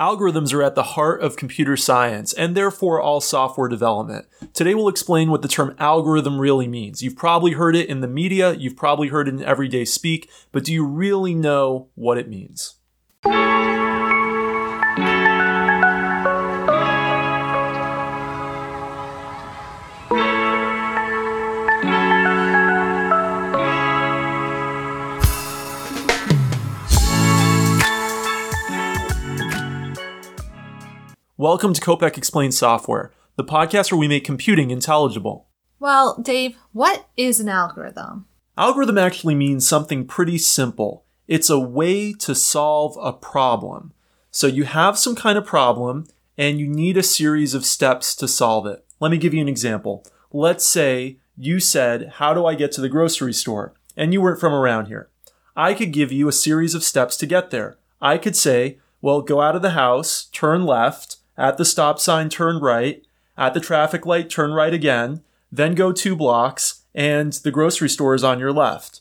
Algorithms are at the heart of computer science, and therefore all software development. Today we'll explain what the term algorithm really means. You've probably heard it in the media, you've probably heard it in everyday speak, but do you really know what it means? Welcome to COPEC Explained Software, the podcast where we make computing intelligible. Well, Dave, what is an algorithm? Algorithm actually means something pretty simple. It's a way to solve a problem. So you have some kind of problem, and you need a series of steps to solve it. Let me give you an example. Let's say you said, how do I get to the grocery store? And you weren't from around here. I could give you a series of steps to get there. I could say, well, go out of the house, turn left, at the stop sign, turn right, at the traffic light, turn right again, then go 2 blocks, and the grocery store is on your left.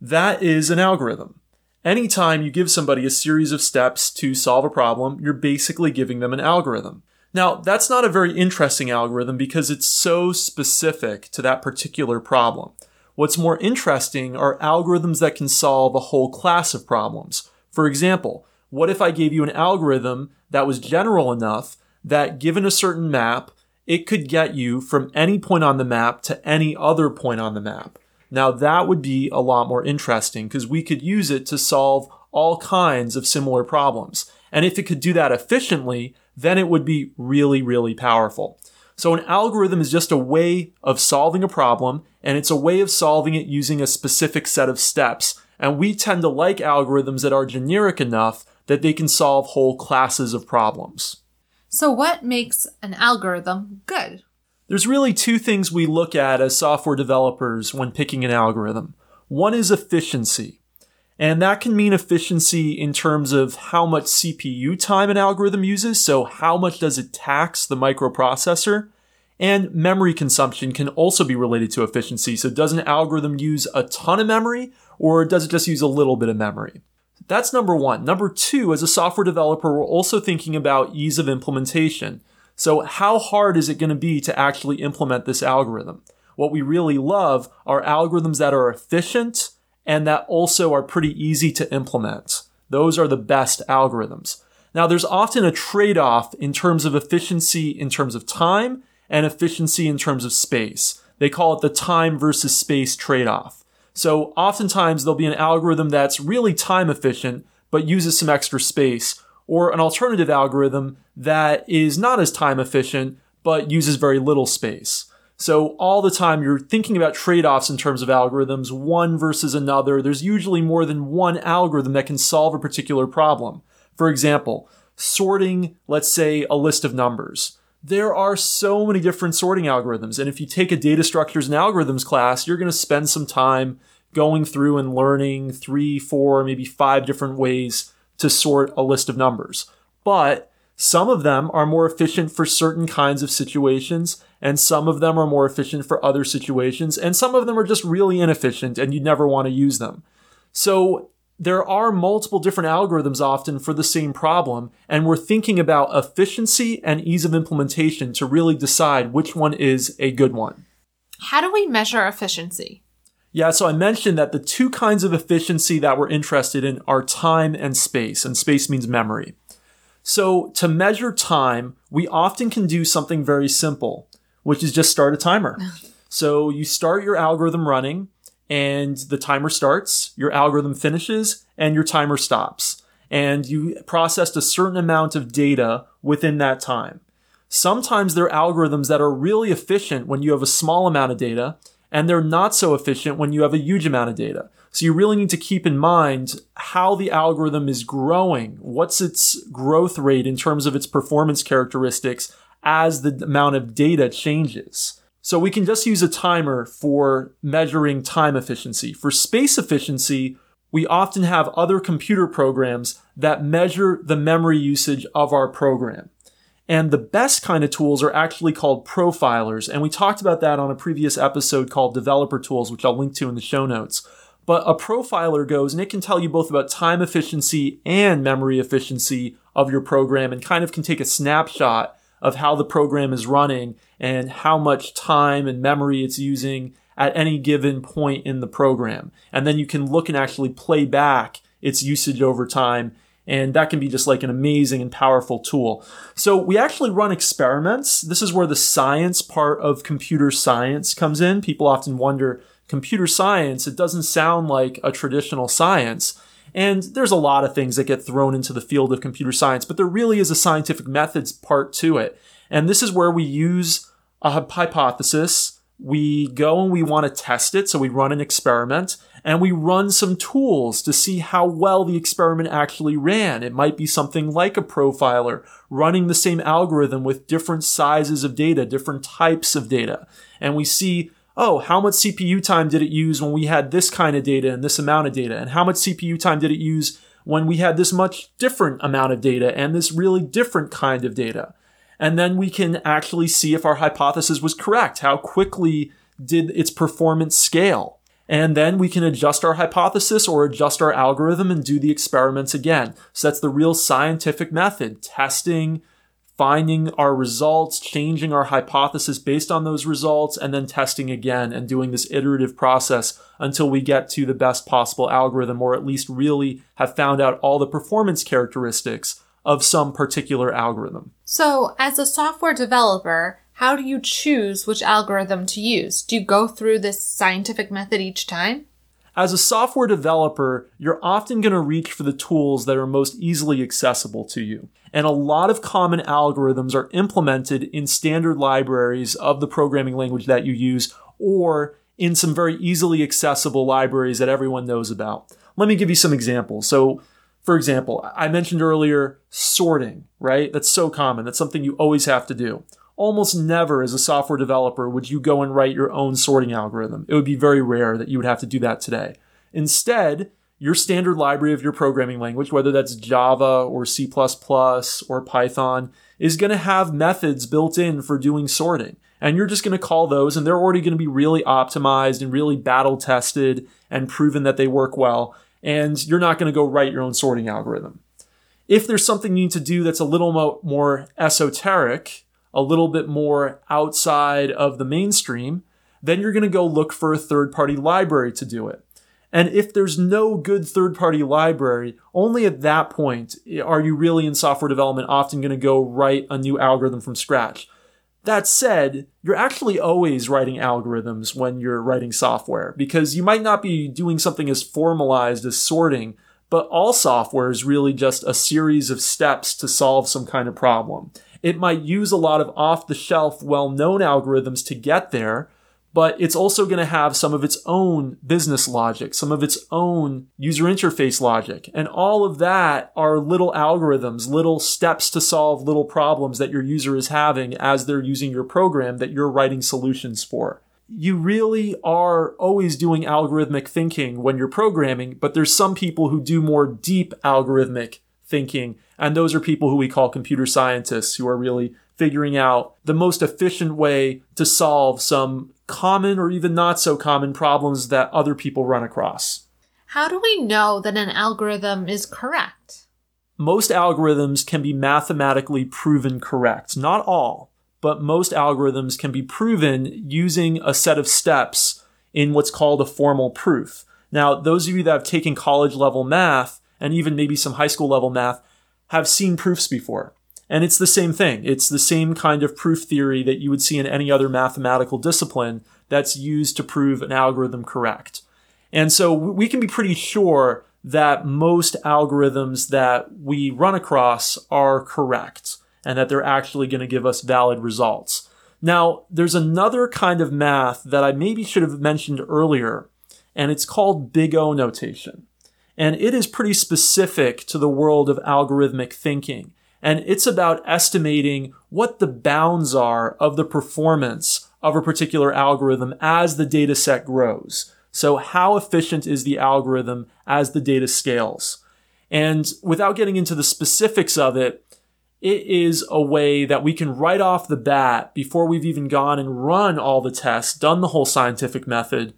That is an algorithm. Anytime you give somebody a series of steps to solve a problem, you're basically giving them an algorithm. Now, that's not a very interesting algorithm because it's so specific to that particular problem. What's more interesting are algorithms that can solve a whole class of problems. For example, what if I gave you an algorithm that was general enough that given a certain map, it could get you from any point on the map to any other point on the map? Now that would be a lot more interesting because we could use it to solve all kinds of similar problems. And if it could do that efficiently, then it would be really, really powerful. So an algorithm is just a way of solving a problem, and it's a way of solving it using a specific set of steps. And we tend to like algorithms that are generic enough that they can solve whole classes of problems. So what makes an algorithm good? There's really 2 things we look at as software developers when picking an algorithm. One is efficiency. And that can mean efficiency in terms of how much CPU time an algorithm uses, so how much does it tax the microprocessor? And memory consumption can also be related to efficiency. So does an algorithm use a ton of memory, or does it just use a little bit of memory? That's number 1. Number 2, as a software developer, we're also thinking about ease of implementation. So how hard is it going to be to actually implement this algorithm? What we really love are algorithms that are efficient and that also are pretty easy to implement. Those are the best algorithms. Now, there's often a trade-off in terms of efficiency in terms of time and efficiency in terms of space. They call it the time versus space trade-off. So oftentimes there'll be an algorithm that's really time efficient, but uses some extra space, or an alternative algorithm that is not as time efficient, but uses very little space. So all the time you're thinking about trade-offs in terms of algorithms, one versus another. There's usually more than one algorithm that can solve a particular problem. For example, sorting, let's say, a list of numbers. There are so many different sorting algorithms, and if you take a data structures and algorithms class, you're going to spend some time going through and learning 3, 4, maybe 5 different ways to sort a list of numbers. But some of them are more efficient for certain kinds of situations, and some of them are more efficient for other situations, and some of them are just really inefficient and you'd never want to use them. So there are multiple different algorithms often for the same problem, and we're thinking about efficiency and ease of implementation to really decide which one is a good one. How do we measure efficiency? Yeah, so I mentioned that the 2 kinds of efficiency that we're interested in are time and space means memory. So to measure time, we often can do something very simple, which is just start a timer. So you start your algorithm running, and the timer starts, your algorithm finishes, and your timer stops. And you processed a certain amount of data within that time. Sometimes there are algorithms that are really efficient when you have a small amount of data, and they're not so efficient when you have a huge amount of data. So you really need to keep in mind how the algorithm is growing. What's its growth rate in terms of its performance characteristics as the amount of data changes? So we can just use a timer for measuring time efficiency. For space efficiency, we often have other computer programs that measure the memory usage of our program. And the best kind of tools are actually called profilers. And we talked about that on a previous episode called Developer Tools, which I'll link to in the show notes. But a profiler goes and it can tell you both about time efficiency and memory efficiency of your program and kind of can take a snapshot of how the program is running and how much time and memory it's using at any given point in the program. And then you can look and actually play back its usage over time. And that can be just like an amazing and powerful tool. So we actually run experiments. This is where the science part of computer science comes in. People often wonder, computer science, it doesn't sound like a traditional science. And there's a lot of things that get thrown into the field of computer science, but there really is a scientific methods part to it. And this is where we use a hypothesis. We go and we want to test it, so we run an experiment, and we run some tools to see how well the experiment actually ran. It might be something like a profiler, running the same algorithm with different sizes of data, different types of data. And we see, oh, how much CPU time did it use when we had this kind of data and this amount of data? And how much CPU time did it use when we had this much different amount of data and this really different kind of data? And then we can actually see if our hypothesis was correct. How quickly did its performance scale? And then we can adjust our hypothesis or adjust our algorithm and do the experiments again. So that's the real scientific method, testing, finding our results, changing our hypothesis based on those results, and then testing again and doing this iterative process until we get to the best possible algorithm, or at least really have found out all the performance characteristics of some particular algorithm. So as a software developer, how do you choose which algorithm to use? Do you go through this scientific method each time? As a software developer, you're often going to reach for the tools that are most easily accessible to you. And a lot of common algorithms are implemented in standard libraries of the programming language that you use, or in some very easily accessible libraries that everyone knows about. Let me give you some examples. So, for example, I mentioned earlier sorting, right? That's so common. That's something you always have to do. Almost never as a software developer would you go and write your own sorting algorithm. It would be very rare that you would have to do that today. Instead, your standard library of your programming language, whether that's Java or C++ or Python, is going to have methods built in for doing sorting. And you're just going to call those, and they're already going to be really optimized and really battle tested and proven that they work well. And you're not going to go write your own sorting algorithm. If there's something you need to do that's a little more esoteric, a little bit more outside of the mainstream, then you're going to go look for a third-party library to do it. And if there's no good third-party library, only at that point are you really in software development often going to go write a new algorithm from scratch. That said, you're actually always writing algorithms when you're writing software, because you might not be doing something as formalized as sorting, but all software is really just a series of steps to solve some kind of problem. It might use a lot of off-the-shelf, well-known algorithms to get there, but it's also going to have some of its own business logic, some of its own user interface logic. And all of that are little algorithms, little steps to solve little problems that your user is having as they're using your program that you're writing solutions for. You really are always doing algorithmic thinking when you're programming, but there's some people who do more deep algorithmic thinking. And those are people who we call computer scientists, who are really figuring out the most efficient way to solve some common or even not so common problems that other people run across. How do we know that an algorithm is correct? Most algorithms can be mathematically proven correct. Not all, but most algorithms can be proven using a set of steps in what's called a formal proof. Now, those of you that have taken college-level math and even maybe some high school-level math have seen proofs before. And it's the same thing. It's the same kind of proof theory that you would see in any other mathematical discipline that's used to prove an algorithm correct. And so we can be pretty sure that most algorithms that we run across are correct and that they're actually going to give us valid results. Now, there's another kind of math that I maybe should have mentioned earlier, and it's called Big O notation. And it is pretty specific to the world of algorithmic thinking. And it's about estimating what the bounds are of the performance of a particular algorithm as the data set grows. So how efficient is the algorithm as the data scales? And without getting into the specifics of it, it is a way that we can right off the bat, before we've even gone and run all the tests, done the whole scientific method,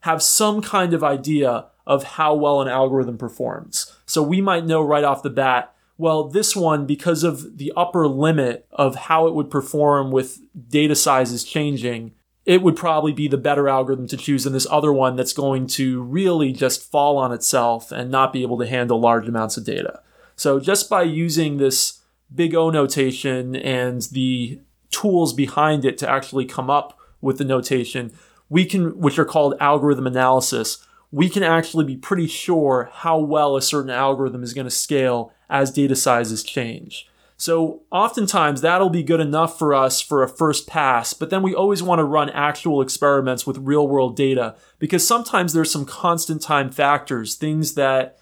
have some kind of idea of how well an algorithm performs. So we might know right off the bat well, this one, because of the upper limit of how it would perform with data sizes changing, it would probably be the better algorithm to choose than this other one that's going to really just fall on itself and not be able to handle large amounts of data. So just by using this big O notation and the tools behind it to actually come up with the notation, we can, which are called algorithm analysis, we can actually be pretty sure how well a certain algorithm is going to scale as data sizes change. So oftentimes that'll be good enough for us for a first pass, but then we always want to run actual experiments with real world data because sometimes there's some constant time factors, things that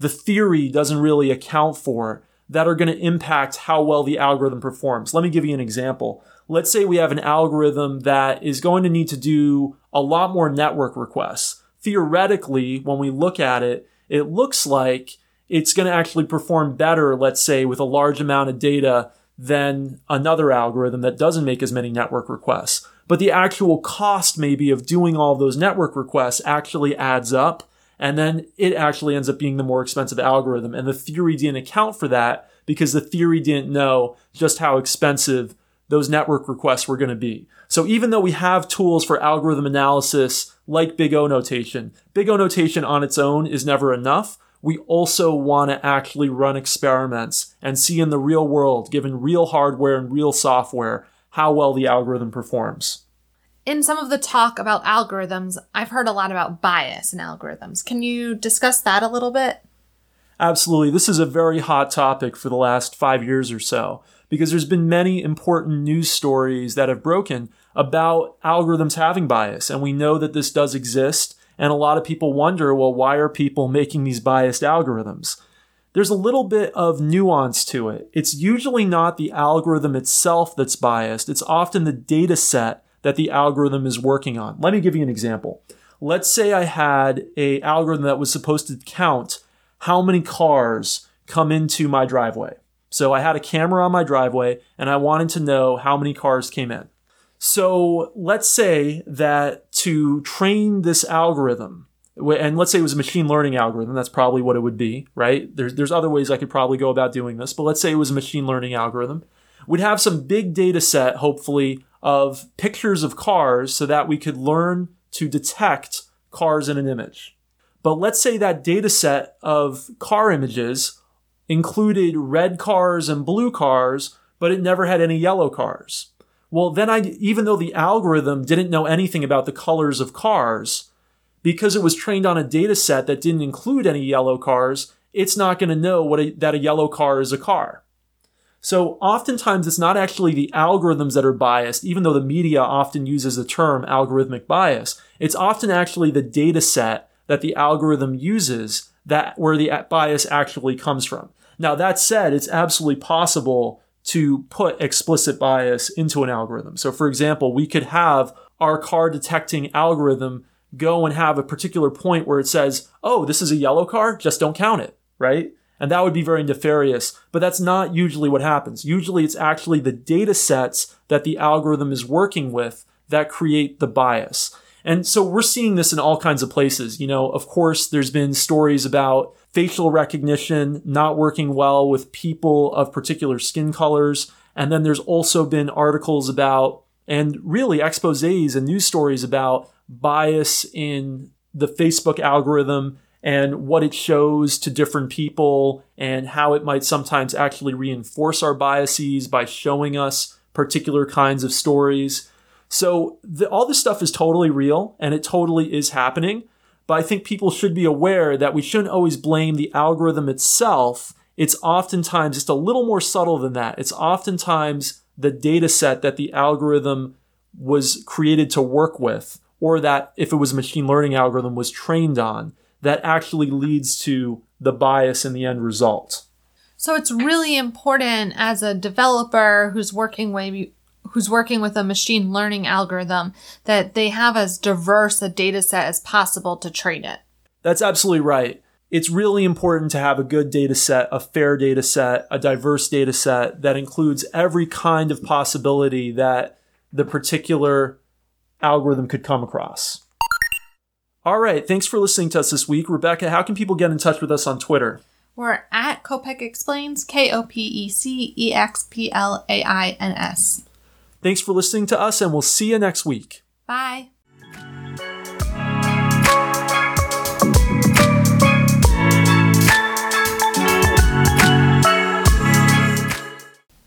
the theory doesn't really account for that are going to impact how well the algorithm performs. Let me give you an example. Let's say we have an algorithm that is going to need to do a lot more network requests. Theoretically, when we look at it, it looks like it's going to actually perform better, let's say, with a large amount of data than another algorithm that doesn't make as many network requests. But the actual cost maybe of doing all of those network requests actually adds up, and then it actually ends up being the more expensive algorithm. And the theory didn't account for that because the theory didn't know just how expensive those network requests were going to be. So even though we have tools for algorithm analysis like big O notation, big O notation on its own is never enough. We also want to actually run experiments and see in the real world, given real hardware and real software, how well the algorithm performs. In some of the talk about algorithms, I've heard a lot about bias in algorithms. Can you discuss that a little bit? Absolutely. This is a very hot topic for the last 5 years or so, because there's been many important news stories that have broken about algorithms having bias. And we know that this does exist. And a lot of people wonder, well, why are people making these biased algorithms? There's a little bit of nuance to it. It's usually not the algorithm itself that's biased. It's often the data set that the algorithm is working on. Let me give you an example. Let's say I had an algorithm that was supposed to count how many cars come into my driveway. So I had a camera on my driveway and I wanted to know how many cars came in. So let's say that to train this algorithm, and let's say it was a machine learning algorithm, that's probably what it would be, right? There's other ways I could probably go about doing this, but let's say it was a machine learning algorithm. We'd have some big data set, hopefully, of pictures of cars so that we could learn to detect cars in an image. But let's say that data set of car images included red cars and blue cars, but it never had any yellow cars. Well, then even though the algorithm didn't know anything about the colors of cars, because it was trained on a data set that didn't include any yellow cars, it's not going to know that a yellow car is a car. So oftentimes it's not actually the algorithms that are biased, even though the media often uses the term algorithmic bias. It's often actually the data set that the algorithm uses that where the bias actually comes from. Now, that said, it's absolutely possible to put explicit bias into an algorithm. So for example, we could have our car detecting algorithm go and have a particular point where it says, oh, this is a yellow car, just don't count it, right? And that would be very nefarious, but that's not usually what happens. Usually it's actually the data sets that the algorithm is working with that create the bias. And so we're seeing this in all kinds of places. You know, of course, there's been stories about facial recognition not working well with people of particular skin colors. And then there's also been articles about, and really exposés and news stories about, bias in the Facebook algorithm and what it shows to different people and how it might sometimes actually reinforce our biases by showing us particular kinds of stories. So all this stuff is totally real and it totally is happening. But I think people should be aware that we shouldn't always blame the algorithm itself. It's oftentimes just a little more subtle than that. It's oftentimes the data set that the algorithm was created to work with, or that if it was a machine learning algorithm was trained on, that actually leads to the bias in the end result. So it's really important as a developer who's working with a machine learning algorithm that they have as diverse a data set as possible to train it. That's absolutely right. It's really important to have a good data set, a fair data set, a diverse data set that includes every kind of possibility that the particular algorithm could come across. All right. Thanks for listening to us this week. Rebecca, how can people get in touch with us on Twitter? We're at COPEC Explains, KOPECEXPLAINS. Thanks for listening to us, and we'll see you next week. Bye.